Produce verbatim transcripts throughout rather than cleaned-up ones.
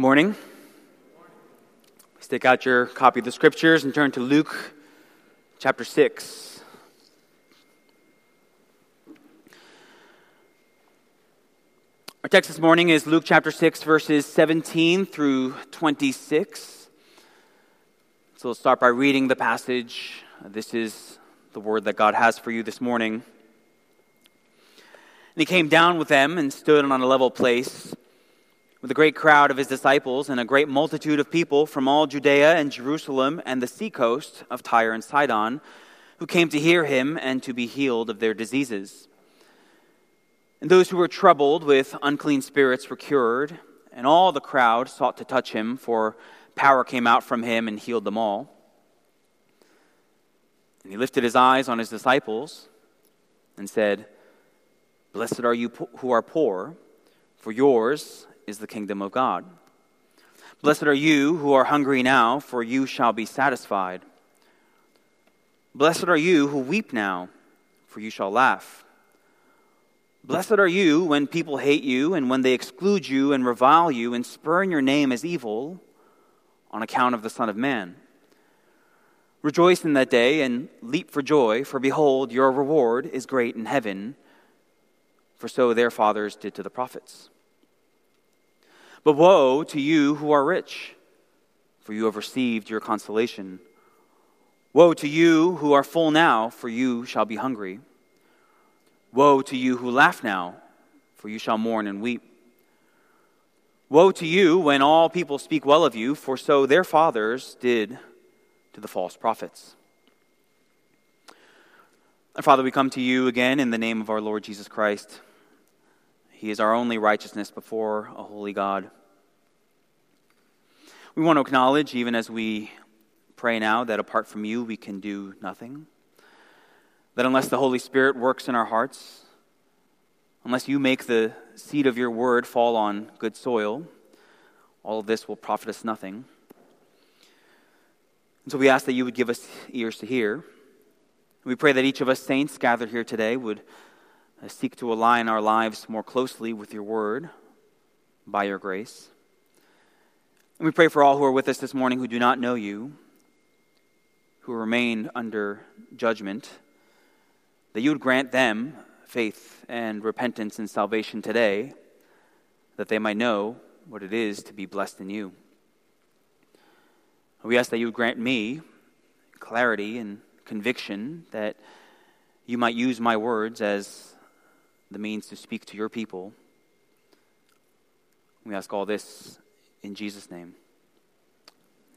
Good morning. Please take out your copy of the Scriptures and turn to Luke chapter six. Our text this morning is Luke chapter six, verses seventeen through twenty-six. So we'll start by reading the passage. This is the word that God has for you this morning. And he came down with them and stood on a level place with a great crowd of his disciples and a great multitude of people from all Judea and Jerusalem and the seacoast of Tyre and Sidon, who came to hear him and to be healed of their diseases. And those who were troubled with unclean spirits were cured, and all the crowd sought to touch him, for power came out from him and healed them all. And he lifted his eyes on his disciples and said, "Blessed are you who are poor, for yours is the kingdom of God. Blessed are you who are hungry now, for you shall be satisfied. Blessed are you who weep now, for you shall laugh. Blessed are you when people hate you, and when they exclude you and revile you and spurn your name as evil on account of the Son of Man. Rejoice in that day and leap for joy, for behold, your reward is great in heaven, for so their fathers did to the prophets. But woe to you who are rich, for you have received your consolation. Woe to you who are full now, for you shall be hungry. Woe to you who laugh now, for you shall mourn and weep. Woe to you when all people speak well of you, for so their fathers did to the false prophets." Our Father, we come to you again in the name of our Lord Jesus Christ. He is our only righteousness before a holy God. We want to acknowledge, even as we pray now, that apart from you we can do nothing. That unless the Holy Spirit works in our hearts, unless you make the seed of your word fall on good soil, all of this will profit us nothing. And so we ask that you would give us ears to hear. We pray that each of us saints gathered here today would I seek to align our lives more closely with your word, by your grace. And we pray for all who are with us this morning who do not know you, who remain under judgment, that you would grant them faith and repentance and salvation today, that they might know what it is to be blessed in you. We ask that you would grant me clarity and conviction, that you might use my words as the means to speak to your people. We ask all this in Jesus' name.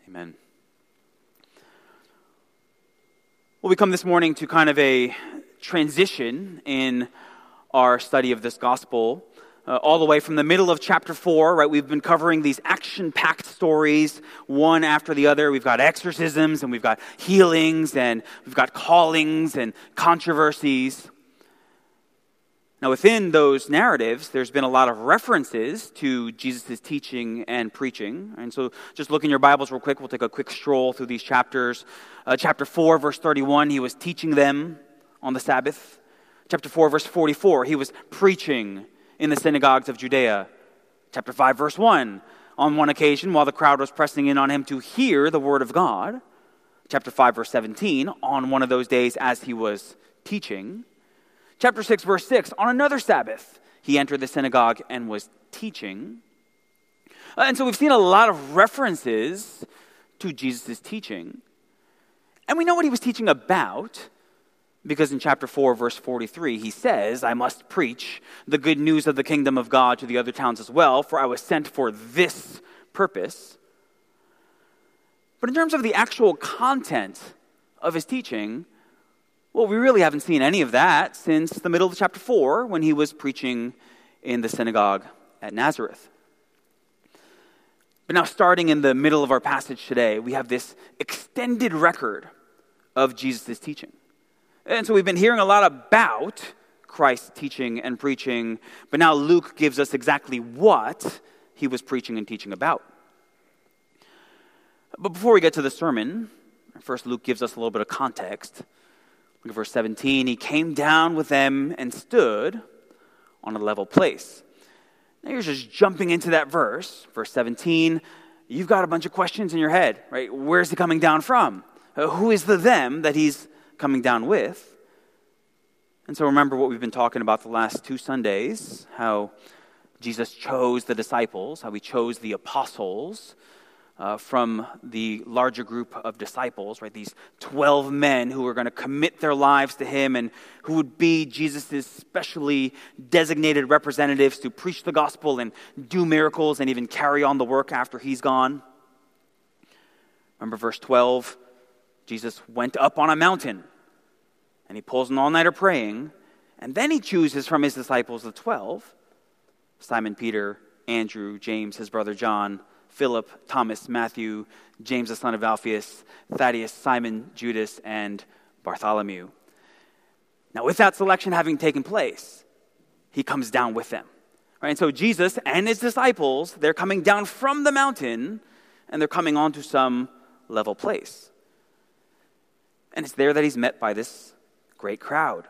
Amen. Well, we come this morning to kind of a transition in our study of this gospel, uh, all the way from the middle of chapter four, right? We've been covering these action-packed stories, one after the other. We've got exorcisms, and we've got healings, and we've got callings and controversies. Now, within those narratives, there's been a lot of references to Jesus' teaching and preaching. And so just look in your Bibles real quick. We'll take a quick stroll through these chapters. Uh, chapter four, verse thirty-one, he was teaching them on the Sabbath. Chapter four, verse forty-four, he was preaching in the synagogues of Judea. Chapter five, verse one, on one occasion, while the crowd was pressing in on him to hear the word of God. Chapter five, verse seventeen, on one of those days as he was teaching. Chapter six, verse six, on another Sabbath, he entered the synagogue and was teaching. And so we've seen a lot of references to Jesus' teaching. And we know what he was teaching about, because in chapter four, verse forty-three, he says, "I must preach the good news of the kingdom of God to the other towns as well, for I was sent for this purpose." But in terms of the actual content of his teaching, well, we really haven't seen any of that since the middle of chapter four, when he was preaching in the synagogue at Nazareth. But now, starting in the middle of our passage today, we have this extended record of Jesus' teaching. And so we've been hearing a lot about Christ's teaching and preaching, but now Luke gives us exactly what he was preaching and teaching about. But before we get to the sermon, first Luke gives us a little bit of context. Look at verse seventeen. He came down with them and stood on a level place. Now you're just jumping into that verse, verse seventeen. You've got a bunch of questions in your head, right? Where's he coming down from? Who is the them that he's coming down with? And so remember what we've been talking about the last two Sundays, how Jesus chose the disciples, how he chose the apostles uh, from the larger group of disciples, right? These twelve men who were going to commit their lives to him and who would be Jesus' specially designated representatives to preach the gospel and do miracles and even carry on the work after he's gone. Remember verse twelve, Jesus went up on a mountain and he pulls an all-nighter praying, and then he chooses from his disciples the twelve, Simon Peter, Andrew, James, his brother John, Philip, Thomas, Matthew, James the son of Alphaeus, Thaddeus, Simon, Judas, and Bartholomew. Now with that selection having taken place, he comes down with them. Right? And so Jesus and his disciples, they're coming down from the mountain and they're coming onto some level place. And it's there that he's met by this great crowd.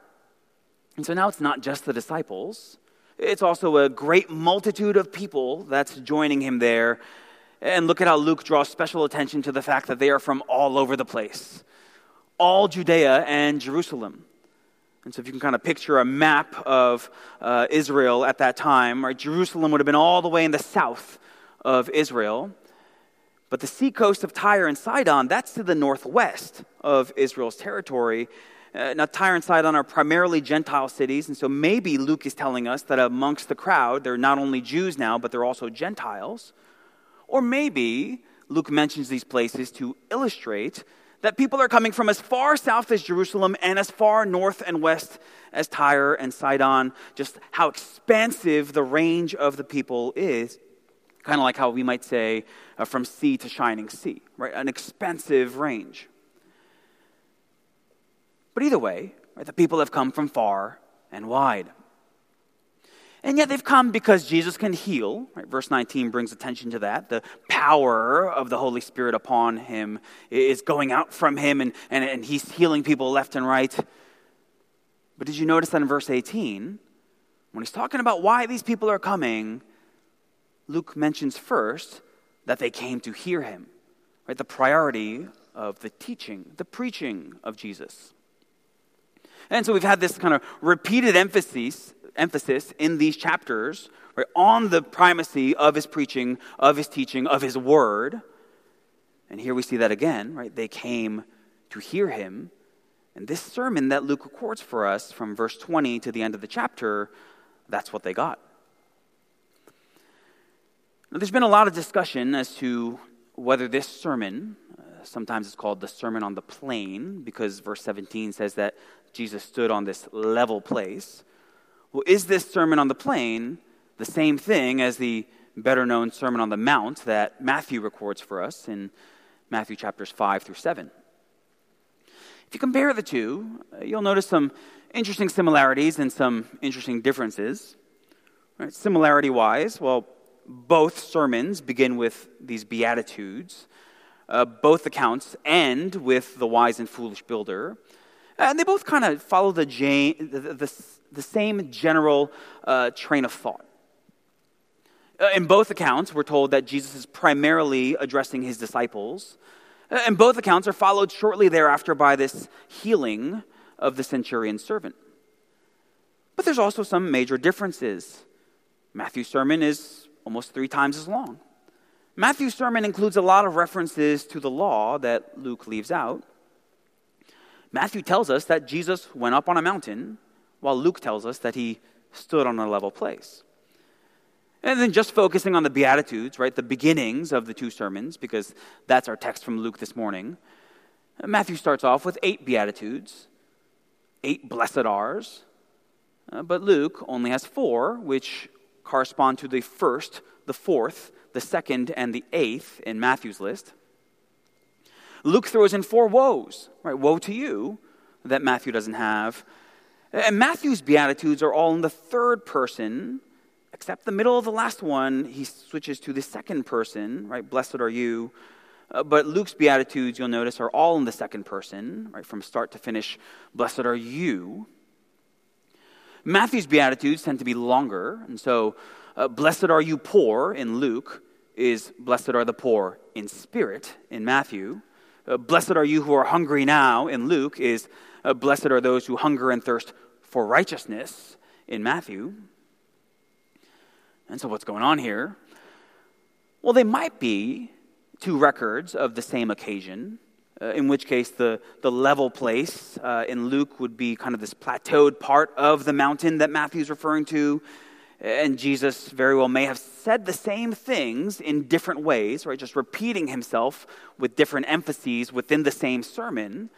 And so now it's not just the disciples. It's also a great multitude of people that's joining him there. And look at how Luke draws special attention to the fact that they are from all over the place, all Judea and Jerusalem. And so if you can kind of picture a map of uh, Israel at that time, right, Jerusalem would have been all the way in the south of Israel. But the seacoast of Tyre and Sidon, that's to the northwest of Israel's territory. Uh, now, Tyre and Sidon are primarily Gentile cities, and so maybe Luke is telling us that amongst the crowd, they're not only Jews now, but they're also Gentiles. Or maybe Luke mentions these places to illustrate that people are coming from as far south as Jerusalem and as far north and west as Tyre and Sidon, just how expansive the range of the people is, kind of like how we might say uh, from sea to shining sea, right? An expansive range. But either way, right, the people have come from far and wide. And yet they've come because Jesus can heal. Right? Verse nineteen brings attention to that. The power of the Holy Spirit upon him is going out from him, and, and, and he's healing people left and right. But did you notice that in verse eighteen, when he's talking about why these people are coming, Luke mentions first that they came to hear him. Right? The priority of the teaching, the preaching of Jesus. And so we've had this kind of repeated emphasis emphasis in these chapters, right, on the primacy of his preaching, of his teaching, of his word. And here we see that again, right? They came to hear him. And this sermon that Luke records for us from verse twenty to the end of the chapter, that's what they got. Now, there's been a lot of discussion as to whether this sermon, sometimes it's called the Sermon on the Plain, because verse seventeen says that Jesus stood on this level place. Well, is this Sermon on the Plain the same thing as the better-known Sermon on the Mount that Matthew records for us in Matthew chapters five through seven? If you compare the two, you'll notice some interesting similarities and some interesting differences. Right, similarity-wise, well, both sermons begin with these Beatitudes. Uh, both accounts end with the wise and foolish builder. And they both kind of follow the, ja- the, the, the same general uh, train of thought. Uh, in both accounts, we're told that Jesus is primarily addressing his disciples. Uh, and both accounts are followed shortly thereafter by this healing of the centurion's servant. But there's also some major differences. Matthew's sermon is almost three times as long. Matthew's sermon includes a lot of references to the law that Luke leaves out. Matthew tells us that Jesus went up on a mountain, while Luke tells us that he stood on a level place. And then just focusing on the Beatitudes, right, the beginnings of the two sermons, because that's our text from Luke this morning. Matthew starts off with eight Beatitudes, eight blessed are's, but Luke only has four, which correspond to the first, the fourth, the second, and the eighth in Matthew's list. Luke throws in four woes, right? Woe to you, that Matthew doesn't have. And Matthew's Beatitudes are all in the third person, except the middle of the last one, he switches to the second person, right? Blessed are you. Uh, but Luke's Beatitudes, you'll notice, are all in the second person, right? From start to finish, blessed are you. Matthew's Beatitudes tend to be longer, and so uh, blessed are you poor in Luke is blessed are the poor in spirit in Matthew. Uh, blessed are you who are hungry now in Luke is uh, blessed are those who hunger and thirst for righteousness in Matthew. And so what's going on here? Well, they might be two records of the same occasion, uh, in which case the, the level place uh, in Luke would be kind of this plateaued part of the mountain that Matthew's referring to, and Jesus very well may have said the same things in different ways, right? Just repeating himself with different emphases within the same sermon.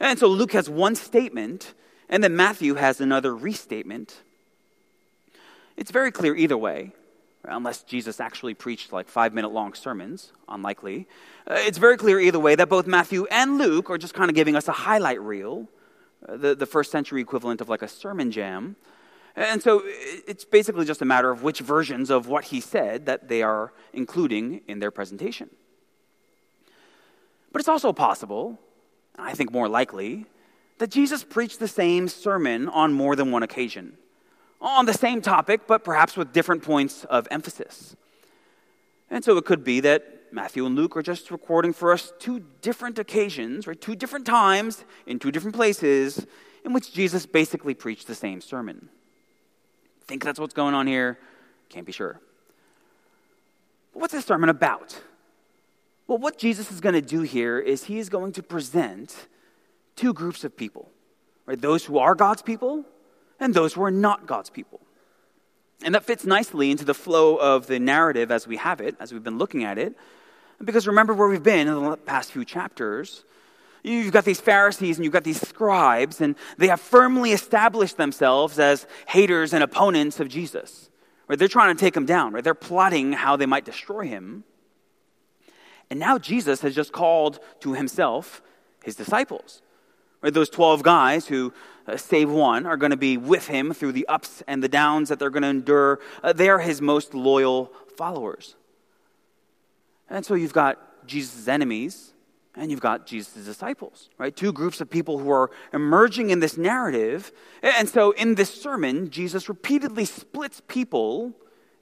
And so Luke has one statement, and then Matthew has another restatement. It's very clear either way, unless Jesus actually preached like five-minute-long sermons, unlikely. Uh, it's very clear either way that both Matthew and Luke are just kind of giving us a highlight reel, uh, the, the first century equivalent of like a sermon jam. And so it's basically just a matter of which versions of what he said that they are including in their presentation. But it's also possible, and I think more likely, that Jesus preached the same sermon on more than one occasion, on the same topic, but perhaps with different points of emphasis. And so it could be that Matthew and Luke are just recording for us two different occasions, right? Two different times in two different places in which Jesus basically preached the same sermon. Think that's what's going on here? Can't be sure. But what's this sermon about? Well, what Jesus is going to do here is he is going to present two groups of people, right? Those who are God's people and those who are not God's people. And that fits nicely into the flow of the narrative as we have it, as we've been looking at it. Because remember where we've been in the past few chapters. You've got these Pharisees and you've got these scribes, and they have firmly established themselves as haters and opponents of Jesus. Right? They're trying to take him down. Right? They're plotting how they might destroy him. And now Jesus has just called to himself his disciples. Right, those twelve guys who, uh, save one, are going to be with him through the ups and the downs that they're going to endure. Uh, they are his most loyal followers. And so you've got Jesus' enemies and you've got Jesus' disciples, right? Two groups of people who are emerging in this narrative. And so in this sermon, Jesus repeatedly splits people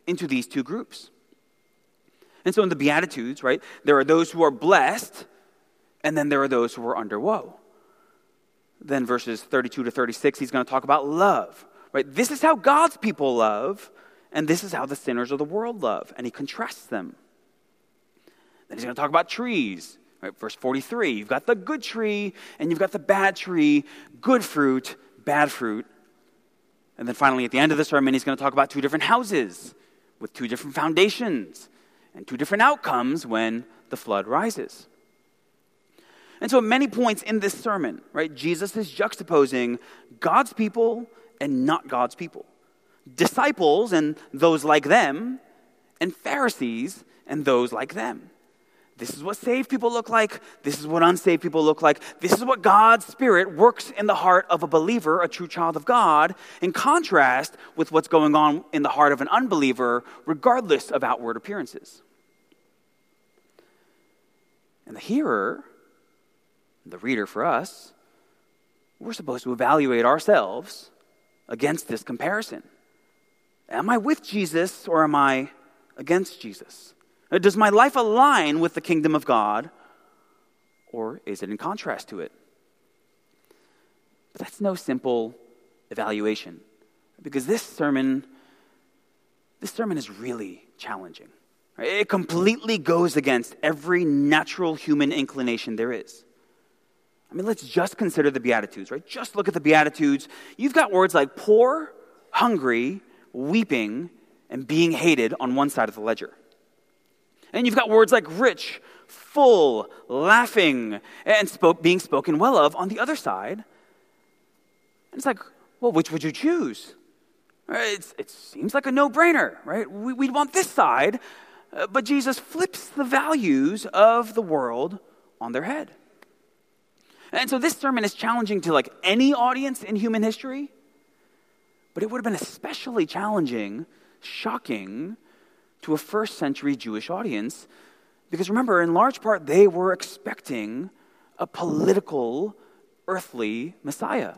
into these two groups. And so in the Beatitudes, right, there are those who are blessed and then there are those who are under woe. Then verses thirty-two to thirty-six, he's going to talk about love, right? This is how God's people love, and this is how the sinners of the world love, and he contrasts them. Then he's going to talk about trees, right? Verse forty-three, you've got the good tree, and you've got the bad tree, good fruit, bad fruit. And then finally, at the end of the sermon, he's going to talk about two different houses with two different foundations and two different outcomes when the flood rises. And so at many points in this sermon, right, Jesus is juxtaposing God's people and not God's people, disciples and those like them, and Pharisees and those like them. This is what saved people look like. This is what unsaved people look like. This is what God's Spirit works in the heart of a believer, a true child of God, in contrast with what's going on in the heart of an unbeliever, regardless of outward appearances. And the hearer, the reader for us, we're supposed to evaluate ourselves against this comparison. Am I with Jesus or am I against Jesus? Does my life align with the kingdom of God or is it in contrast to it? But that's no simple evaluation, because this sermon, this sermon is really challenging. It completely goes against every natural human inclination there is. I mean, let's just consider the Beatitudes, right? Just look at the Beatitudes. You've got words like poor, hungry, weeping, and being hated on one side of the ledger. And you've got words like rich, full, laughing, and spoke, being spoken well of on the other side. And it's like, well, which would you choose? It's, it seems like a no-brainer, right? We, we'd want this side, but Jesus flips the values of the world on their head. And so this sermon is challenging to like any audience in human history, but it would have been especially challenging, shocking to a first century Jewish audience, because remember, in large part, they were expecting a political, earthly Messiah.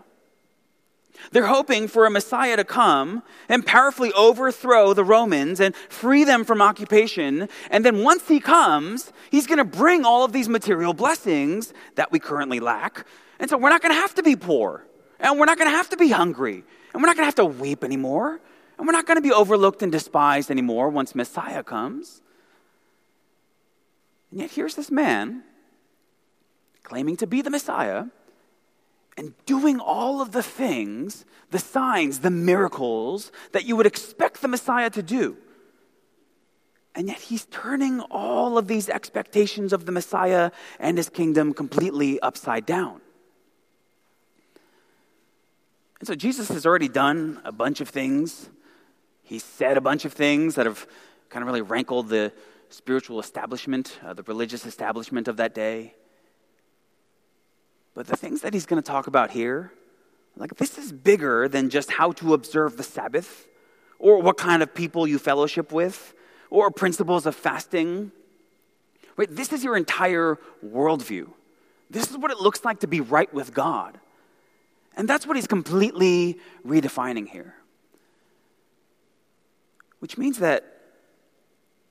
They're hoping for a Messiah to come and powerfully overthrow the Romans and free them from occupation. And then once he comes, he's going to bring all of these material blessings that we currently lack. And so we're not going to have to be poor. And we're not going to have to be hungry. And we're not going to have to weep anymore. And we're not going to be overlooked and despised anymore once Messiah comes. And yet here's this man claiming to be the Messiah and doing all of the things, the signs, the miracles that you would expect the Messiah to do. And yet he's turning all of these expectations of the Messiah and his kingdom completely upside down. And so Jesus has already done a bunch of things. He said a bunch of things that have kind of really rankled the spiritual establishment, uh, the religious establishment of that day. But the things that he's going to talk about here, like this is bigger than just how to observe the Sabbath or what kind of people you fellowship with or principles of fasting. Right? This is your entire worldview. This is what it looks like to be right with God. And that's what he's completely redefining here. Which means that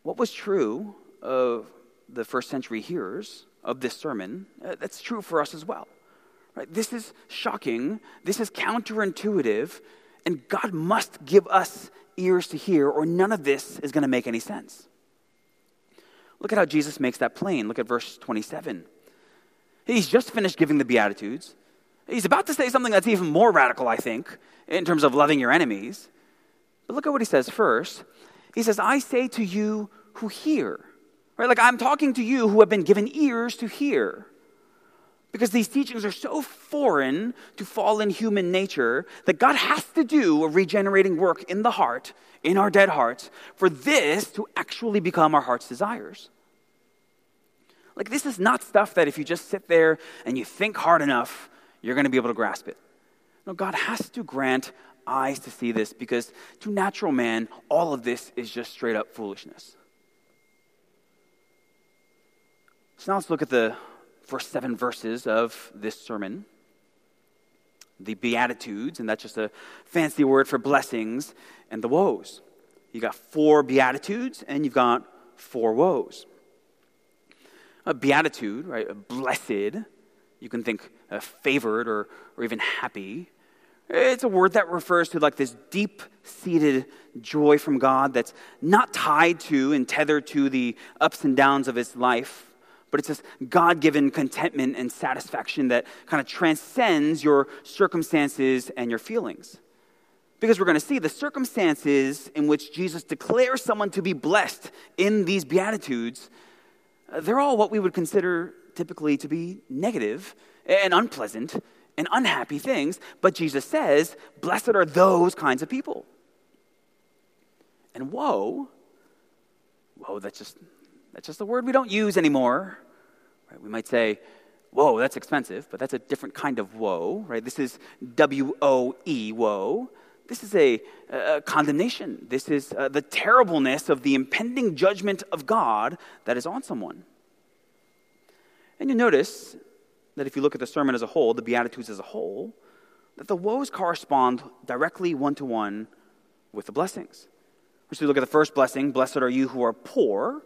what was true of the first century hearers of this sermon, uh, that's true for us as well. Right? This is shocking. This is counterintuitive. And God must give us ears to hear, or none of this is going to make any sense. Look at how Jesus makes that plain. Look at verse twenty-seven. He's just finished giving the Beatitudes. He's about to say something that's even more radical, I think, in terms of loving your enemies. But look at what he says first. He says, I say to you who hear. Right? Like I'm talking to you who have been given ears to hear. Because these teachings are so foreign to fallen human nature that God has to do a regenerating work in the heart, in our dead hearts, for this to actually become our heart's desires. Like this is not stuff that if you just sit there and you think hard enough, you're going to be able to grasp it. No, God has to grant eyes to see this because to natural man, all of this is just straight up foolishness. So now let's look at the first seven verses of this sermon. The Beatitudes, and that's just a fancy word for blessings, and the woes. You got four Beatitudes and you've got four woes. A Beatitude, right, a blessed. You can think uh, favored or, or even happy. It's a word that refers to like this deep-seated joy from God that's not tied to and tethered to the ups and downs of his life, but it's this God-given contentment and satisfaction that kind of transcends your circumstances and your feelings. Because we're going to see the circumstances in which Jesus declares someone to be blessed in these Beatitudes, uh, they're all what we would consider typically to be negative and unpleasant and unhappy things. But Jesus says, blessed are those kinds of people. And woe, woe, that's just that's just a word we don't use anymore. Right? We might say, whoa, that's expensive, but that's a different kind of woe. Right? This is W O E, woe. This is a, a condemnation. This is uh, the terribleness of the impending judgment of God that is on someone. And you notice that if you look at the sermon as a whole, the Beatitudes as a whole, that the woes correspond directly one-to-one with the blessings. So you look at the first blessing, blessed are you who are poor,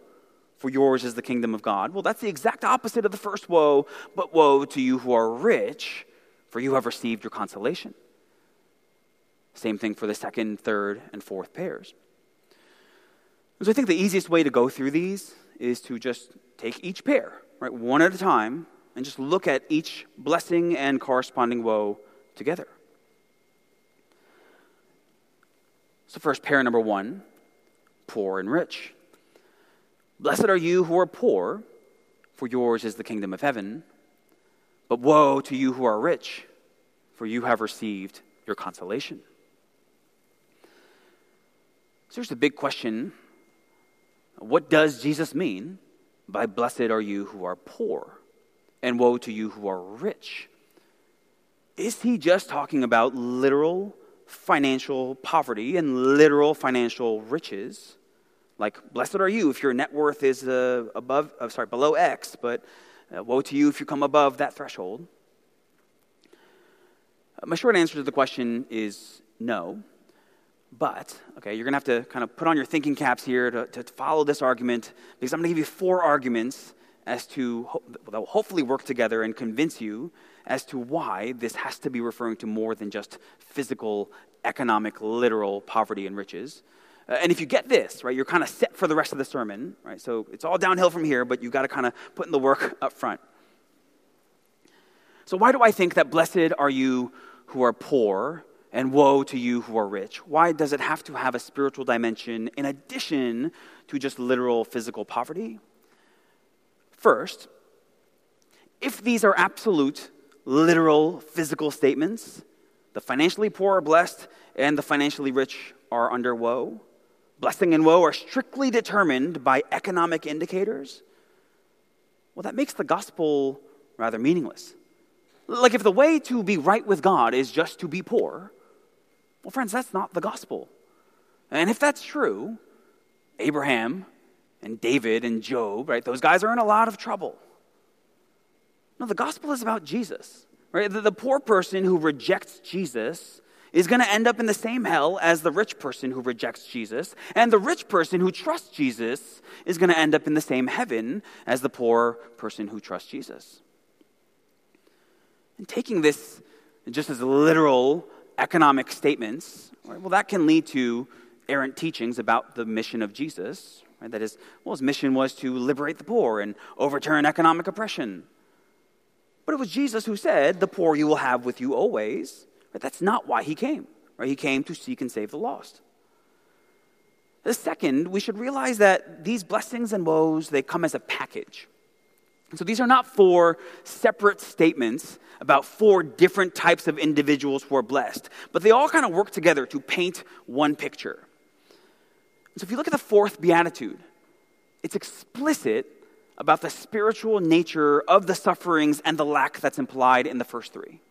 for yours is the kingdom of God. Well, that's the exact opposite of the first woe, but woe to you who are rich, for you have received your consolation. Same thing for the second, third, and fourth pairs. So I think the easiest way to go through these is to just take each pair, right, one at a time, and just look at each blessing and corresponding woe together. So first, pair number one, poor and rich. Blessed are you who are poor, for yours is the kingdom of heaven. But woe to you who are rich, for you have received your consolation. So here's the big question. What does Jesus mean by blessed are you who are poor, and woe to you who are rich? Is he just talking about literal financial poverty and literal financial riches? Like, blessed are you if your net worth is uh, above, uh, sorry, below X, but uh, woe to you if you come above that threshold. My short answer to the question is no. But, okay, you're going to have to kind of put on your thinking caps here to, to, to follow this argument, because I'm going to give you four arguments as to, ho- that will hopefully work together and convince you as to why this has to be referring to more than just physical, economic, literal poverty and riches. Uh, and if you get this, right, you're kind of set for the rest of the sermon, right? So it's all downhill from here, but you've got to kind of put in the work up front. So why do I think that blessed are you who are poor and woe to you who are rich? Why does it have to have a spiritual dimension in addition to just literal physical poverty? First, if these are absolute, literal, physical statements, the financially poor are blessed and the financially rich are under woe, blessing and woe are strictly determined by economic indicators, well, that makes the gospel rather meaningless. Like, if the way to be right with God is just to be poor, well, friends, that's not the gospel. And if that's true, Abraham and David and Job, right, those guys are in a lot of trouble. No, the gospel is about Jesus, right? The, the poor person who rejects Jesus is going to end up in the same hell as the rich person who rejects Jesus, and the rich person who trusts Jesus is going to end up in the same heaven as the poor person who trusts Jesus. And taking this just as literal economic statements, right, well, that can lead to errant teachings about the mission of Jesus, right? That is, well, his mission was to liberate the poor and overturn economic oppression. But it was Jesus who said, "The poor you will have with you always." Right? That's not why he came. Right? He came to seek and save the lost. The second, we should realize that these blessings and woes, they come as a package. So these are not four separate statements about four different types of individuals who are blessed, but they all kind of work together to paint one picture. So if you look at the fourth beatitude, it's explicit about the spiritual nature of the sufferings and the lack that's implied in the first three.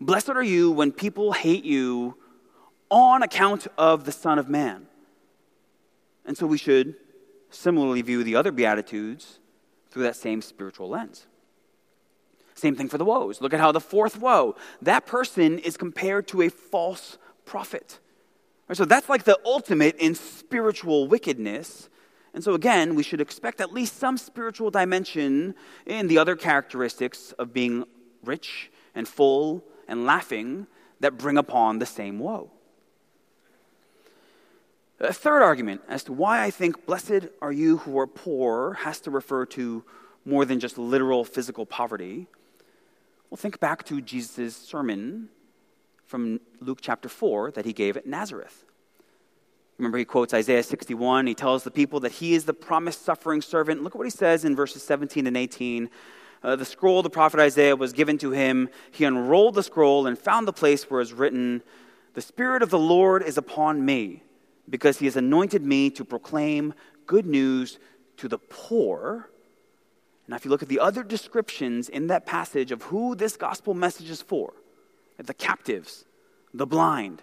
Blessed are you when people hate you on account of the Son of Man. And so we should similarly view the other beatitudes through that same spiritual lens. Same thing for the woes. Look at how the fourth woe, that person is compared to a false prophet. Right, so that's like the ultimate in spiritual wickedness. And so again, we should expect at least some spiritual dimension in the other characteristics of being rich and full and laughing that bring upon the same woe. A third argument as to why I think blessed are you who are poor has to refer to more than just literal physical poverty. Well, think back to Jesus' sermon from Luke chapter four that he gave at Nazareth. Remember, he quotes Isaiah sixty-one. He tells the people that he is the promised suffering servant. Look at what he says in verses seventeen and eighteen. Uh, the scroll of the prophet Isaiah was given to him. He unrolled the scroll and found the place where it is written, "The Spirit of the Lord is upon me, because he has anointed me to proclaim good news to the poor." Now, if you look at the other descriptions in that passage of who this gospel message is for, the captives, the blind,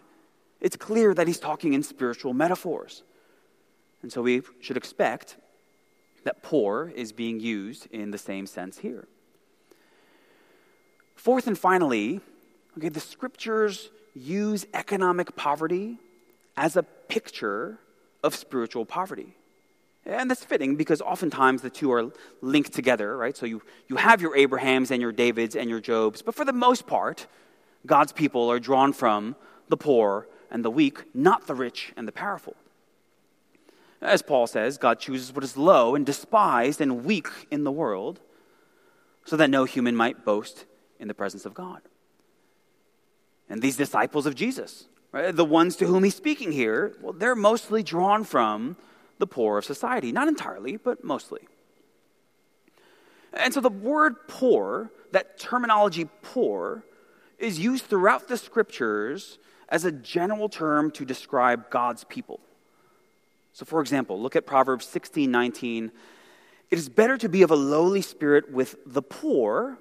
it's clear that he's talking in spiritual metaphors. And so we should expect that poor is being used in the same sense here. Fourth and finally, okay, the scriptures use economic poverty as a picture of spiritual poverty. And that's fitting because oftentimes the two are linked together, right? So you, you have your Abrahams and your Davids and your Jobs, but for the most part, God's people are drawn from the poor and the weak, not the rich and the powerful. As Paul says, God chooses what is low and despised and weak in the world so that no human might boast in the presence of God. And these disciples of Jesus, right, the ones to whom he's speaking here, well, they're mostly drawn from the poor of society. Not entirely, but mostly. And so the word poor, that terminology poor, is used throughout the scriptures as a general term to describe God's people. So for example, look at Proverbs sixteen nineteen. "It is better to be of a lowly spirit with the poor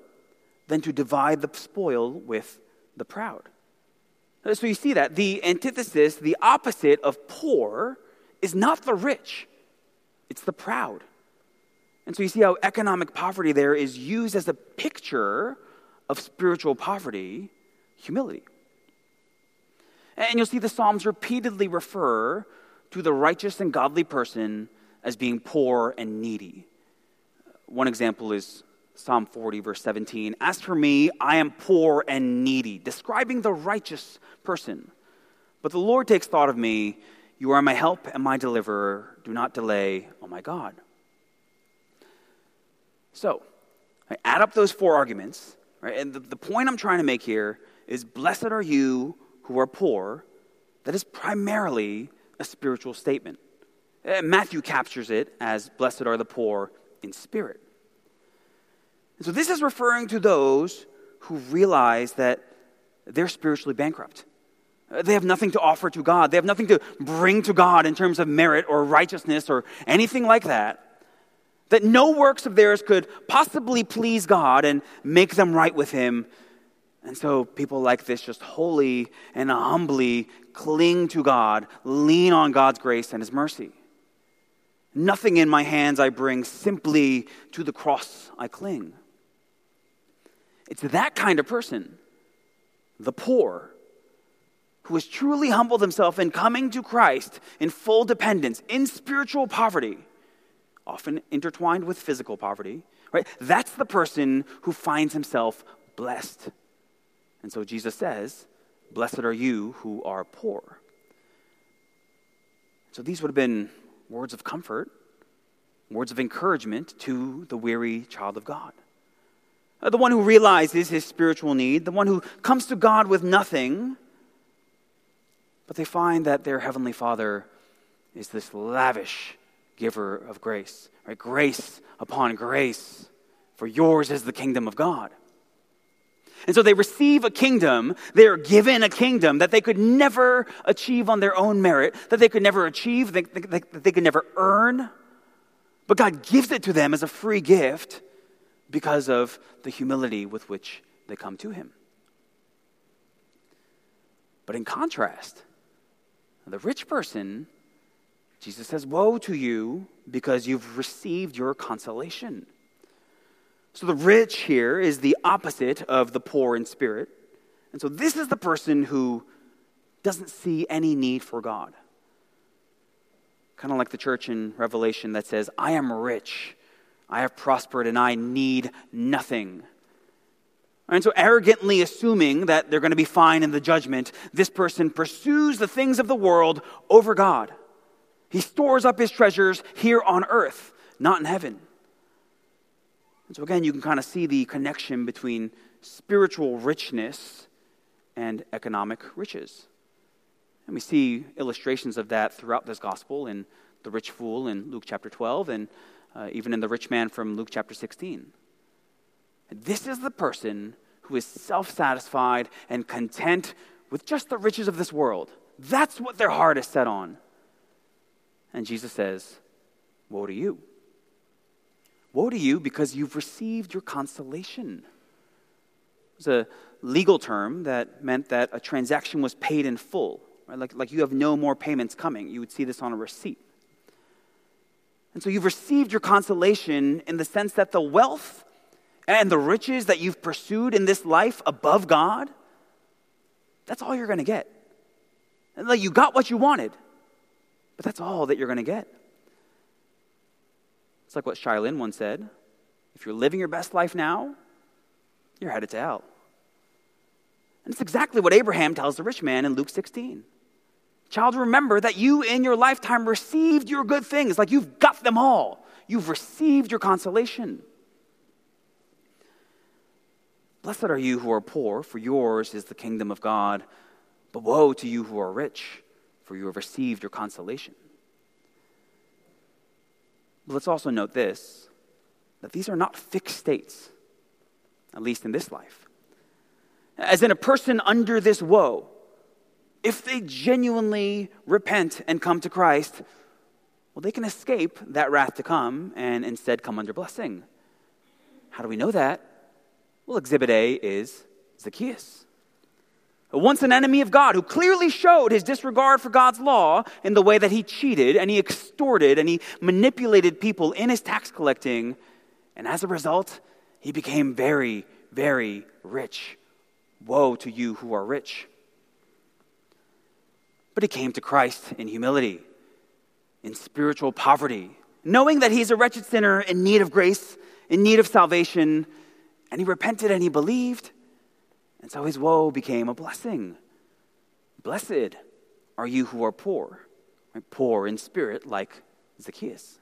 than to divide the spoil with the proud." So you see that the antithesis, the opposite of poor, is not the rich, it's the proud. And so you see how economic poverty there is used as a picture of spiritual poverty humility. And you'll see the Psalms repeatedly refer to the righteous and godly person as being poor and needy. One example is Psalm forty, verse seventeen. As for me, I am poor and needy, describing the righteous person. But the Lord takes thought of me. You are my help and my deliverer. Do not delay, oh my God. So, I add up those four arguments, right? And the, the point I'm trying to make here is blessed are you who are poor. That is primarily a spiritual statement. And Matthew captures it as blessed are the poor in spirit. And so this is referring to those who realize that they're spiritually bankrupt. They have nothing to offer to God. They have nothing to bring to God in terms of merit or righteousness or anything like that. That no works of theirs could possibly please God and make them right with him. And so people like this just wholly and humbly cling to God, lean on God's grace and his mercy. Nothing in my hands I bring, simply to the cross I cling. It's that kind of person, the poor, who has truly humbled himself in coming to Christ in full dependence, in spiritual poverty, often intertwined with physical poverty, right? That's the person who finds himself blessed. And so Jesus says, blessed are you who are poor. So these would have been words of comfort, words of encouragement to the weary child of God. The one who realizes his spiritual need, the one who comes to God with nothing, but they find that their Heavenly Father is this lavish giver of grace, right? Grace upon grace, for yours is the kingdom of God. And so they receive a kingdom, they are given a kingdom that they could never achieve on their own merit, that they could never achieve, that they, they, they could never earn. But God gives it to them as a free gift because of the humility with which they come to him. But in contrast, the rich person, Jesus says, woe to you because you've received your consolation. So the rich here is the opposite of the poor in spirit. And so this is the person who doesn't see any need for God. Kind of like the church in Revelation that says, I am rich, I have prospered, and I need nothing. And so arrogantly assuming that they're going to be fine in the judgment, this person pursues the things of the world over God. He stores up his treasures here on earth, not in heaven. And so again, you can kind of see the connection between spiritual richness and economic riches. And we see illustrations of that throughout this gospel in the rich fool in Luke chapter twelve and uh, even in the rich man from Luke chapter sixteen. This is the person who is self-satisfied and content with just the riches of this world. That's what their heart is set on. And Jesus says, woe to you. Woe to you because you've received your consolation. It was a legal term that meant that a transaction was paid in full. Right? Like, like you have no more payments coming. You would see this on a receipt. And so you've received your consolation in the sense that the wealth and the riches that you've pursued in this life above God, that's all you're going to get. And like you got what you wanted, but that's all that you're going to get. It's like what Shylin once said. If you're living your best life now, you're headed to hell. And it's exactly what Abraham tells the rich man in Luke sixteen. Child, remember that you in your lifetime received your good things. Like you've got them all. You've received your consolation. Blessed are you who are poor, for yours is the kingdom of God. But woe to you who are rich, for you have received your consolation. Let's also note this, that these are not fixed states, at least in this life. As in a person under this woe, if they genuinely repent and come to Christ, well, they can escape that wrath to come and instead come under blessing. How do we know that? Well, Exhibit A is Zacchaeus, once an enemy of God, who clearly showed his disregard for God's law in the way that he cheated and he extorted and he manipulated people in his tax collecting. And as a result, he became very, very rich, Woe to you who are rich. But he came to Christ in humility, in spiritual poverty, knowing that he's a wretched sinner in need of grace, in need of salvation, and he repented and he believed, and so his woe became a blessing. Blessed are you who are poor, right? Poor in spirit like Zacchaeus.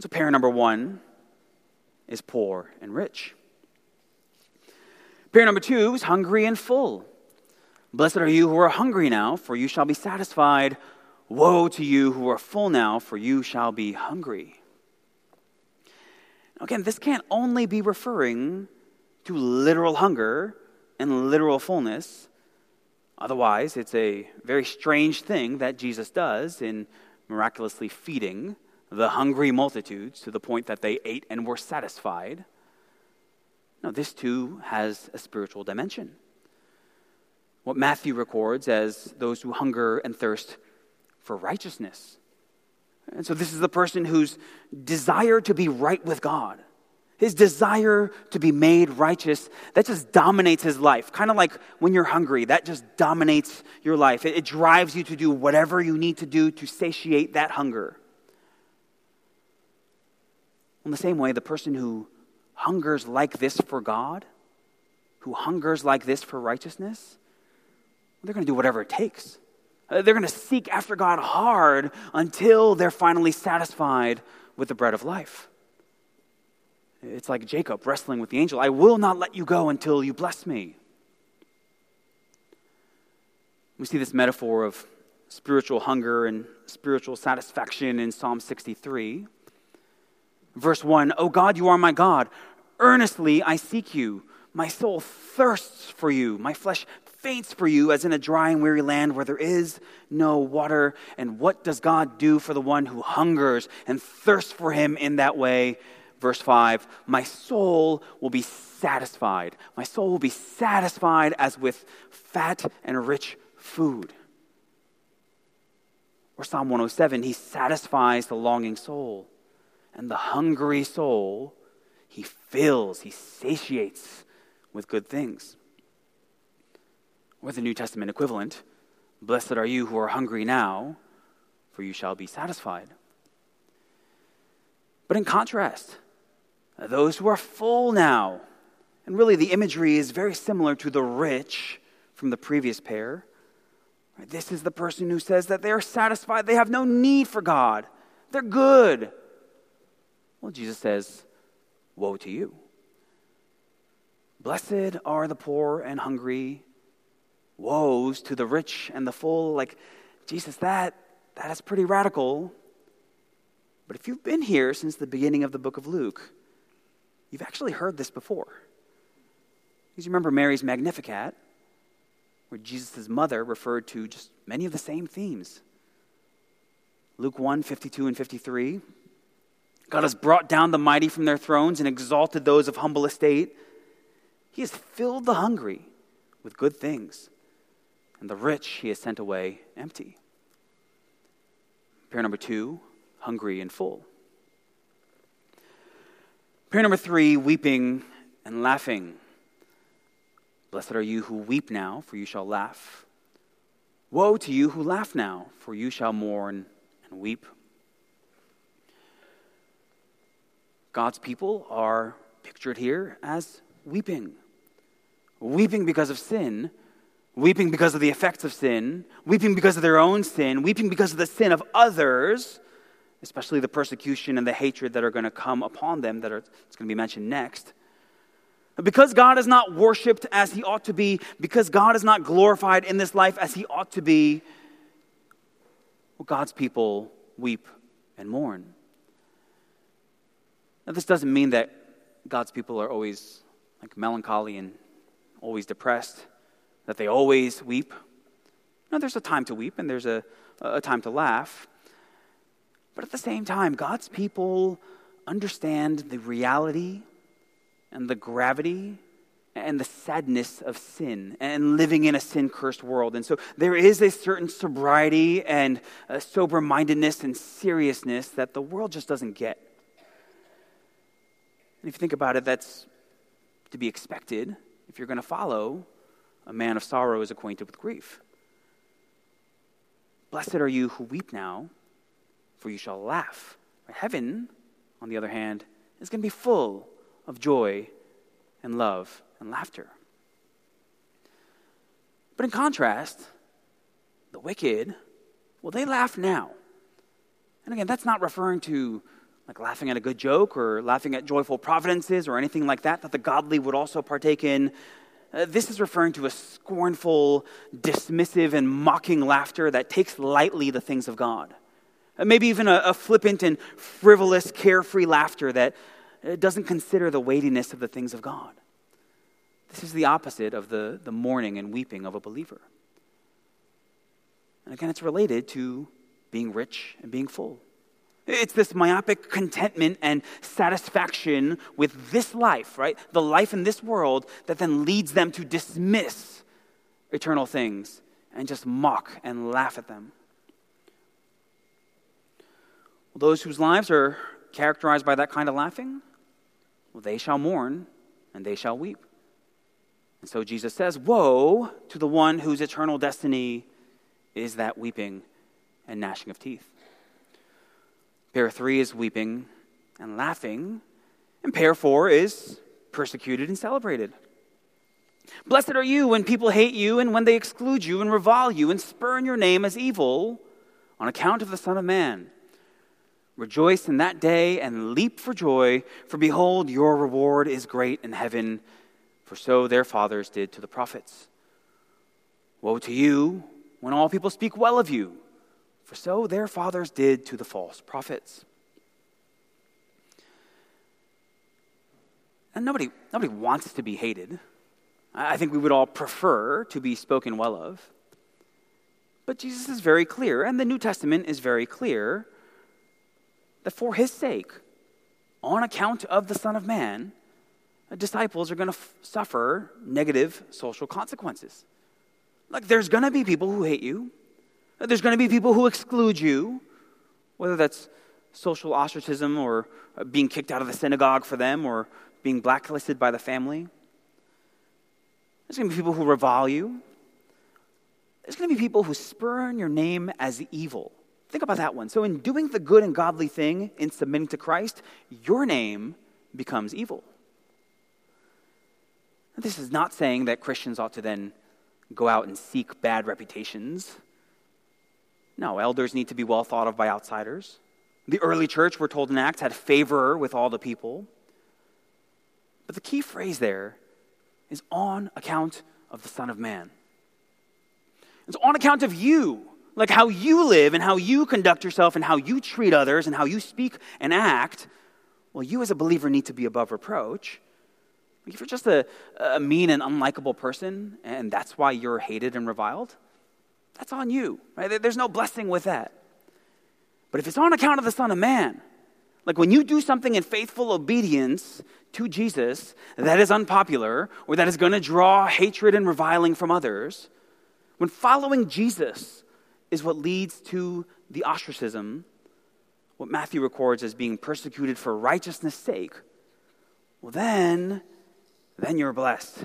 So pair number one is poor and rich. Pair number two is hungry and full. Blessed are you who are hungry now, for you shall be satisfied. Woe to you who are full now, for you shall be hungry. Again, this can't only be referring to literal hunger and literal fullness. Otherwise, it's a very strange thing that Jesus does in miraculously feeding the hungry multitudes to the point that they ate and were satisfied. No, this too has a spiritual dimension. What Matthew records as those who hunger and thirst for righteousness. And so this is the person whose desire to be right with God, his desire to be made righteous, that just dominates his life. Kind of like when you're hungry, that just dominates your life. It, it drives you to do whatever you need to do to satiate that hunger. In the same way, the person who hungers like this for God, who hungers like this for righteousness, they're going to do whatever it takes. They're going to seek after God hard until they're finally satisfied with the bread of life. It's like Jacob wrestling with the angel. I will not let you go until you bless me. We see this metaphor of spiritual hunger and spiritual satisfaction in Psalm sixty-three. Verse one, O God, you are my God. Earnestly I seek you. My soul thirsts for you. My flesh faints for you as in a dry and weary land where there is no water. And what does God do for the one who hungers and thirsts for him in that way? Verse five, my soul will be satisfied. My soul will be satisfied as with fat and rich food. Or Psalm one oh seven, he satisfies the longing soul. And the hungry soul, he fills, he satiates with good things. Or the New Testament equivalent, blessed are you who are hungry now, for you shall be satisfied. But in contrast, those who are full now, and really the imagery is very similar to the rich from the previous pair. This is the person who says that they are satisfied, they have no need for God, they're good. Well, Jesus says, woe to you. Blessed are the poor and hungry. Woes to the rich and the full. Like, Jesus, that, that is pretty radical. But if you've been here since the beginning of the book of Luke, you've actually heard this before. Because you remember Mary's Magnificat, where Jesus' mother referred to just many of the same themes. Luke one, fifty-two and fifty-three. God has brought down the mighty from their thrones and exalted those of humble estate. He has filled the hungry with good things, and the rich he has sent away empty. Pair number two, hungry and full. Pair number three, weeping and laughing. Blessed are you who weep now, for you shall laugh. Woe to you who laugh now, for you shall mourn and weep. God's people are pictured here as weeping. Weeping because of sin, weeping because of the effects of sin, weeping because of their own sin, weeping because of the sin of others, especially the persecution and the hatred that are going to come upon them that are it's going to be mentioned next. Because God is not worshipped as he ought to be, because God is not glorified in this life as he ought to be, well, God's people weep and mourn. Now, this doesn't mean that God's people are always like melancholy and always depressed, that they always weep. No, there's a time to weep and there's a, a time to laugh. But at the same time, God's people understand the reality and the gravity and the sadness of sin and living in a sin-cursed world. And so there is a certain sobriety and sober-mindedness and seriousness that the world just doesn't get. And if you think about it, that's to be expected if you're going to follow, a man of sorrow is acquainted with grief. Blessed are you who weep now, for you shall laugh. Heaven, on the other hand, is going to be full of joy and love and laughter. But in contrast, the wicked, well, they laugh now. And again, that's not referring to like laughing at a good joke or laughing at joyful providences or anything like that that the godly would also partake in. Uh, this is referring to a scornful, dismissive, and mocking laughter that takes lightly the things of God. Uh, maybe even a, a flippant and frivolous, carefree laughter that uh, doesn't consider the weightiness of the things of God. This is the opposite of the, the mourning and weeping of a believer. And again, it's related to being rich and being full. It's this myopic contentment and satisfaction with this life, right? The life in this world that then leads them to dismiss eternal things and just mock and laugh at them. Well, those whose lives are characterized by that kind of laughing, well, they shall mourn and they shall weep. And so Jesus says, woe to the one whose eternal destiny is that weeping and gnashing of teeth. Pair three is weeping and laughing, and pair four is persecuted and celebrated. Blessed are you when people hate you and when they exclude you and revile you and spurn your name as evil on account of the Son of Man. Rejoice in that day and leap for joy, for behold, your reward is great in heaven, for so their fathers did to the prophets. Woe to you when all people speak well of you, for so their fathers did to the false prophets. And nobody nobody wants to be hated. I think we would all prefer to be spoken well of. But Jesus is very clear, and the New Testament is very clear, that for his sake, on account of the Son of Man, disciples are going to f- suffer negative social consequences. Like, there's going to be people who hate you. There's going to be people who exclude you, whether that's social ostracism or being kicked out of the synagogue for them or being blacklisted by the family. There's going to be people who revile you. There's going to be people who spurn your name as evil. Think about that one. So in doing the good and godly thing, in submitting to Christ, your name becomes evil. This is not saying that Christians ought to then go out and seek bad reputations. No, elders need to be well thought of by outsiders. The early church, we're told in Acts, had favor with all the people. But the key phrase there is on account of the Son of Man. It's on account of you, like how you live and how you conduct yourself and how you treat others and how you speak and act. Well, you as a believer need to be above reproach. Like if you're just a, a mean and unlikable person and that's why you're hated and reviled, that's on you, right? There's no blessing with that. But if it's on account of the Son of Man, like when you do something in faithful obedience to Jesus that is unpopular or that is going to draw hatred and reviling from others, when following Jesus is what leads to the ostracism, what Matthew records as being persecuted for righteousness' sake, well then, then you're blessed.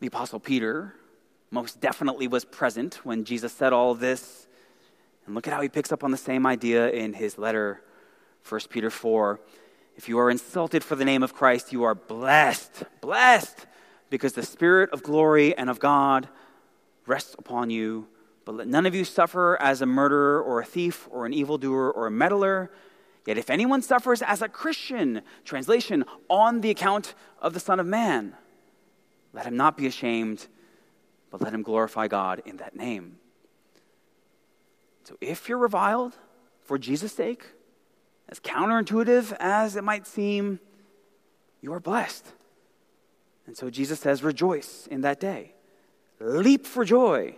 The Apostle Peter most definitely was present when Jesus said all of this. And look at how he picks up on the same idea in his letter, First Peter four. If you are insulted for the name of Christ, you are blessed, blessed, because the Spirit of glory and of God rests upon you. But let none of you suffer as a murderer or a thief or an evildoer or a meddler. Yet if anyone suffers as a Christian, translation, on the account of the Son of Man, let him not be ashamed, but let him glorify God in that name. So if you're reviled for Jesus' sake, as counterintuitive as it might seem, you are blessed. And so Jesus says, rejoice in that day. Leap for joy.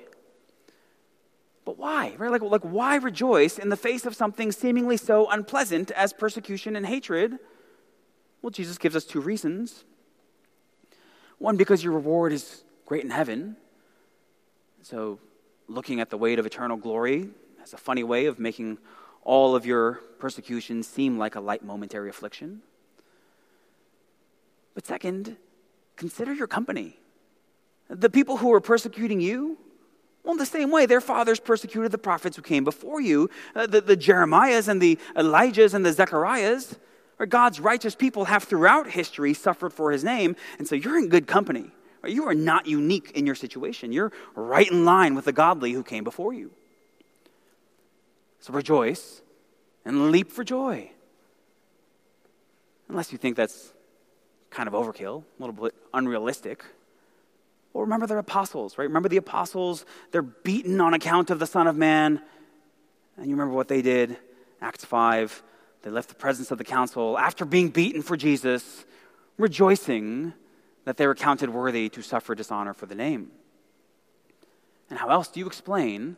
But why? Right? Like, like why rejoice in the face of something seemingly so unpleasant as persecution and hatred? Well, Jesus gives us two reasons. One, because your reward is great in heaven. So looking at the weight of eternal glory has a funny way of making all of your persecutions seem like a light momentary affliction. But second, Consider your company. The people who are persecuting you, well, in the same way, their fathers persecuted the prophets who came before you. Uh, the, the Jeremiahs and the Elijahs and the Zechariahs, or God's righteous people, have throughout history suffered for his name. And so you're in good company. You are not unique in your situation. You're right in line with the godly who came before you. So rejoice and leap for joy. Unless you think that's kind of overkill, a little bit unrealistic. Well, remember their apostles, right? Remember the apostles, they're beaten on account of the Son of Man. And you remember what they did, Acts five. They left the presence of the council after being beaten for Jesus, rejoicing that they were counted worthy to suffer dishonor for the name. And how else do you explain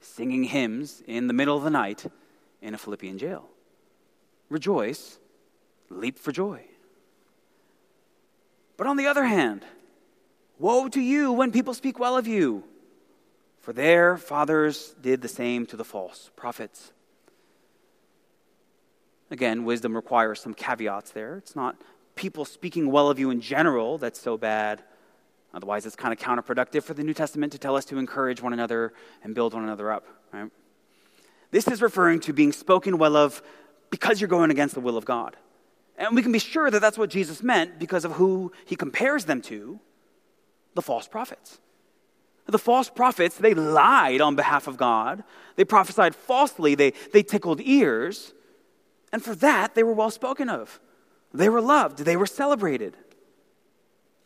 singing hymns in the middle of the night in a Philippian jail? Rejoice, leap for joy. But on the other hand, woe to you when people speak well of you, for their fathers did the same to the false prophets. Again, wisdom requires some caveats there. It's not people speaking well of you in general that's so bad. Otherwise, it's kind of counterproductive for the New Testament to tell us to encourage one another and build one another up, right? This is referring to being spoken well of because you're going against the will of God. And we can be sure that that's what Jesus meant because of who he compares them to, the false prophets. The false prophets, they lied on behalf of God. They prophesied falsely. They, they tickled ears. And for that, they were well spoken of. They were loved. They were celebrated.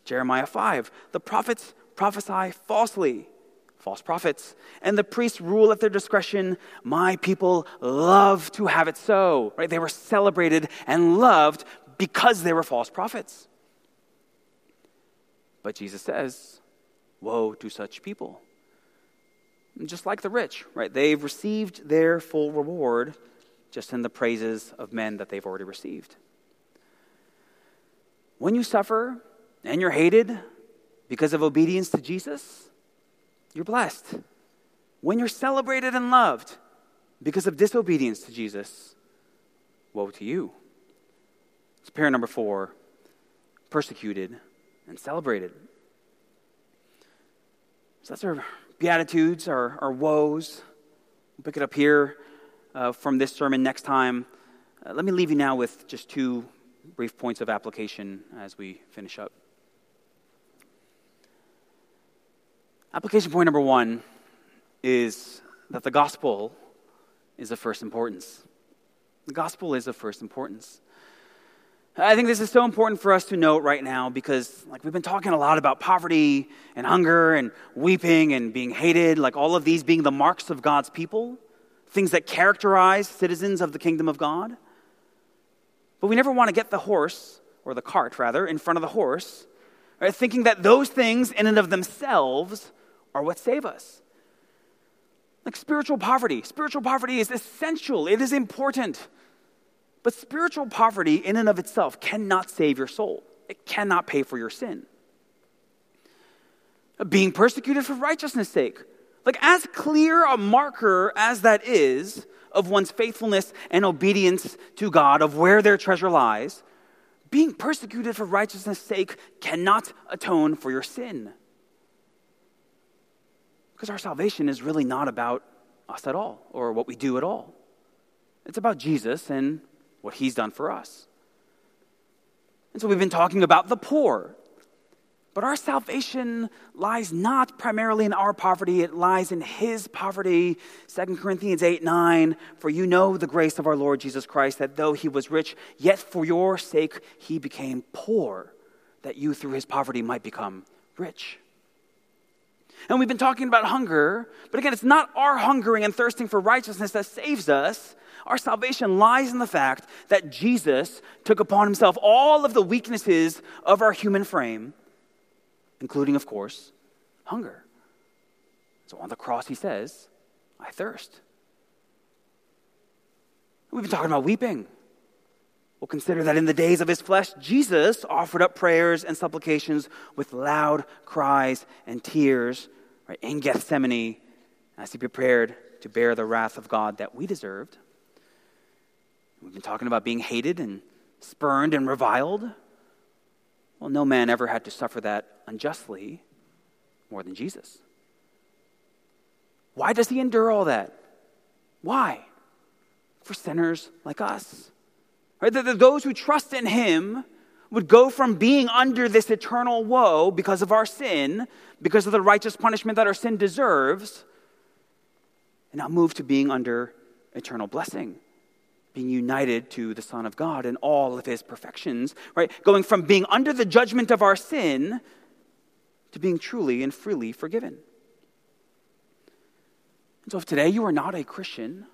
Jeremiah five, the prophets prophesy falsely, false prophets, and the priests rule at their discretion. My people love to have it so, right? They were celebrated and loved because they were false prophets. But Jesus says, woe to such people. And just like the rich, right? They've received their full reward just in the praises of men that they've already received. When you suffer and you're hated because of obedience to Jesus, you're blessed. When you're celebrated and loved because of disobedience to Jesus, woe to you. It's pair number four, persecuted and celebrated. So that's our beatitudes, our, our woes. We'll pick it up here uh, from this sermon next time. Uh, let me leave you now with just two brief points of application as we finish up. Application point number one is that the gospel is of first importance. The gospel is of first importance. I think this is so important for us to note right now because, like, we've been talking a lot about poverty and hunger and weeping and being hated, like all of these being the marks of God's people, things that characterize citizens of the kingdom of God. But we never want to get the horse, or the cart rather, in front of the horse, right, thinking that those things in and of themselves are what save us. Like spiritual poverty. Spiritual poverty is essential. It is important. But spiritual poverty in and of itself cannot save your soul. It cannot pay for your sin. Being persecuted for righteousness' sake. Like, as clear a marker as that is of one's faithfulness and obedience to God, of where their treasure lies, being persecuted for righteousness' sake cannot atone for your sin. Because our salvation is really not about us at all, or what we do at all. It's about Jesus and what he's done for us. And so we've been talking about the poor. But our salvation lies not primarily in our poverty, it lies in his poverty. Second Corinthians eight, nine, for you know the grace of our Lord Jesus Christ, that though he was rich, yet for your sake he became poor, that you through his poverty might become rich. And we've been talking about hunger, but again, it's not our hungering and thirsting for righteousness that saves us. Our salvation lies in the fact that Jesus took upon himself all of the weaknesses of our human frame, including, of course, hunger. So on the cross, he says, I thirst. We've been talking about weeping. Well, consider that in the days of his flesh, Jesus offered up prayers and supplications with loud cries and tears, right, in Gethsemane as he prepared to bear the wrath of God that we deserved. We've been talking about being hated and spurned and reviled. Well, no man ever had to suffer that unjustly more than Jesus. Why does he endure all that? Why? For sinners like us. Right? That those who trust in him would go from being under this eternal woe because of our sin, because of the righteous punishment that our sin deserves, and now move to being under eternal blessing, being united to the Son of God in all of his perfections, right? Going from being under the judgment of our sin to being truly and freely forgiven. And so if today you are not a Christian,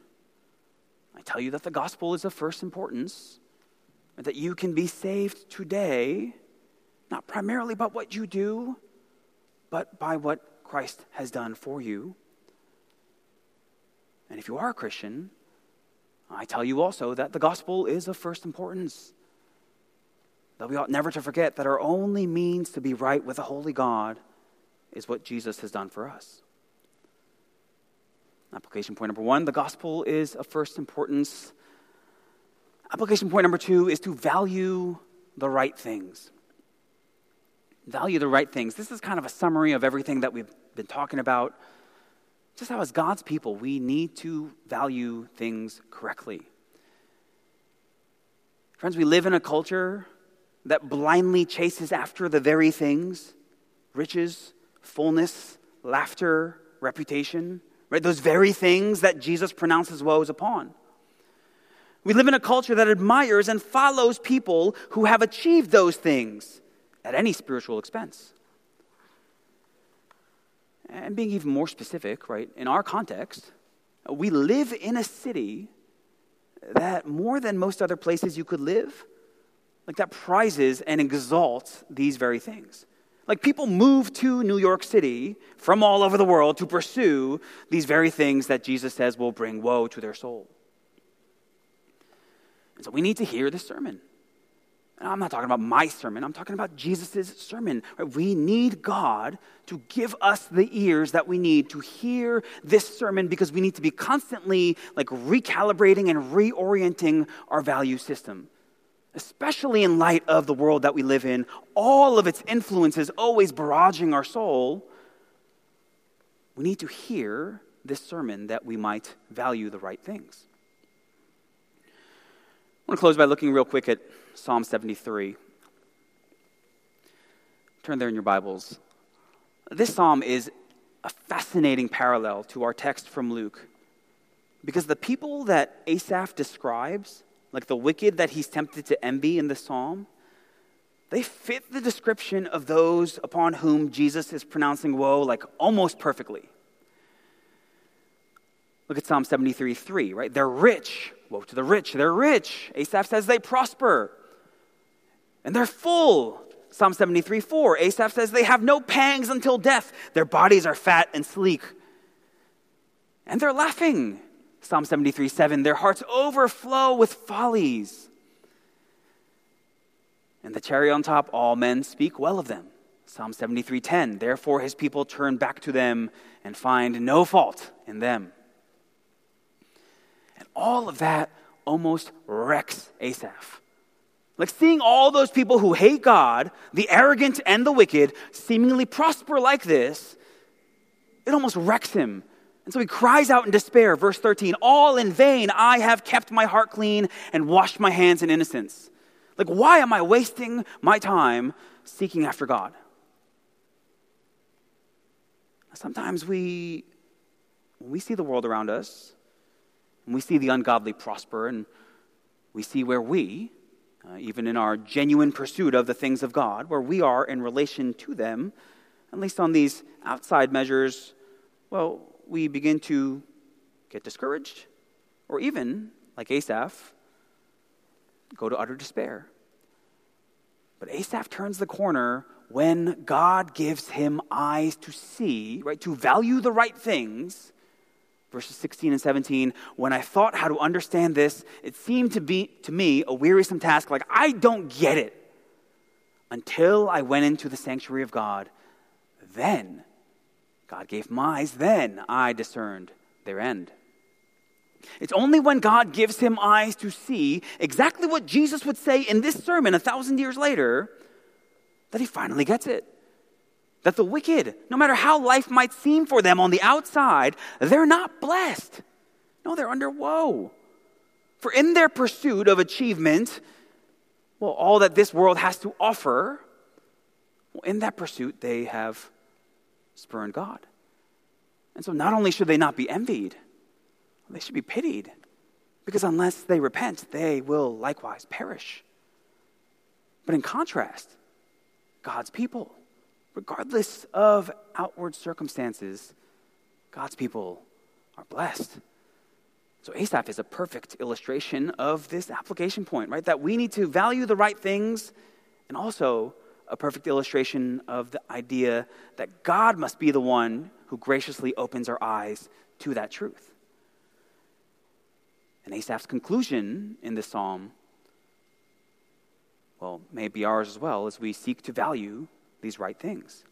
I tell you that the gospel is of first importance, and that you can be saved today, not primarily by what you do, but by what Christ has done for you. And if you are a Christian, I tell you also that the gospel is of first importance, that we ought never to forget that our only means to be right with a holy God is what Jesus has done for us. Application point number one, the gospel is of first importance. Application point number two is to value the right things. Value the right things. This is kind of a summary of everything that we've been talking about. Just how, as God's people, we need to value things correctly. Friends, we live in a culture that blindly chases after the very things, riches, fullness, laughter, reputation, right? Those very things that Jesus pronounces woes upon. We live in a culture that admires and follows people who have achieved those things at any spiritual expense. And being even more specific, right, in our context, we live in a city that, more than most other places you could live, like, that prizes and exalts these very things. Like, people move to New York City from all over the world to pursue these very things that Jesus says will bring woe to their soul. And so we need to hear this sermon. And I'm not talking about my sermon. I'm talking about Jesus' sermon. We need God to give us the ears that we need to hear this sermon, because we need to be constantly, like, recalibrating and reorienting our value system, especially in light of the world that we live in, all of its influences always barraging our soul. We need to hear this sermon that we might value the right things. I want to close by looking real quick at Psalm seventy-three. Turn there in your Bibles. This psalm is a fascinating parallel to our text from Luke, because the people that Asaph describes, like the wicked that he's tempted to envy in the psalm, they fit the description of those upon whom Jesus is pronouncing woe, like, almost perfectly. Look at Psalm seventy-three three, right? They're rich. Woe to the rich. They're rich. Asaph says they prosper. And they're full. Psalm seventy-three four, Asaph says they have no pangs until death. Their bodies are fat and sleek. And they're laughing. Psalm seventy-three seven, their hearts overflow with follies. And the cherry on top, all men speak well of them. Psalm seventy-three ten, therefore his people turn back to them and find no fault in them. And all of that almost wrecks Asaph. Like, seeing all those people who hate God, the arrogant and the wicked, seemingly prosper like this, it almost wrecks him. And so he cries out in despair, verse thirteen, all in vain I have kept my heart clean and washed my hands in innocence. Like, why am I wasting my time seeking after God? Sometimes we, when we see the world around us, and we see the ungodly prosper, and we see where we, uh, even in our genuine pursuit of the things of God, where we are in relation to them, at least on these outside measures, well, we begin to get discouraged, or even, like Asaph, go to utter despair. But Asaph turns the corner when God gives him eyes to see, right, to value the right things. Verses sixteen and seventeen, when I thought how to understand this, it seemed to be to me a wearisome task, like, I don't get it, until I went into the sanctuary of God. Then God gave my eyes, then I discerned their end. It's only when God gives him eyes to see exactly what Jesus would say in this sermon a thousand years later that he finally gets it. That the wicked, no matter how life might seem for them on the outside, they're not blessed. No, they're under woe. For in their pursuit of achievement, well, all that this world has to offer, well, in that pursuit, they have spurned God. And so not only should they not be envied, they should be pitied. Because unless they repent, they will likewise perish. But in contrast, God's people, regardless of outward circumstances, God's people are blessed. So Asaph is a perfect illustration of this application point, right? That we need to value the right things, and also a perfect illustration of the idea that God must be the one who graciously opens our eyes to that truth. And Asaph's conclusion in this psalm, well, may be ours as well, as we seek to value these right things.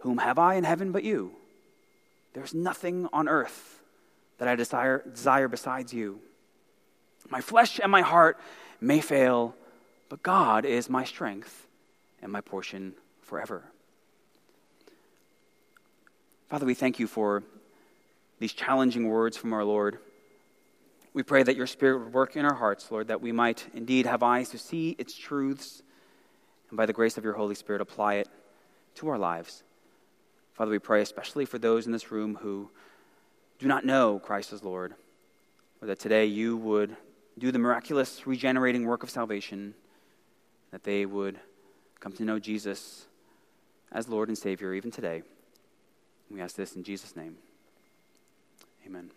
Whom have I in heaven but you? There's nothing on earth that I desire, desire besides you. My flesh and my heart may fail, but God is my strength and my portion forever. Father, we thank you for these challenging words from our Lord. We pray that your Spirit would work in our hearts, Lord, that we might indeed have eyes to see its truths, and by the grace of your Holy Spirit, apply it to our lives. Father, we pray especially for those in this room who do not know Christ as Lord, or that today you would do the miraculous regenerating work of salvation, that they would come to know Jesus as Lord and Savior even today. We ask this in Jesus' name. Amen.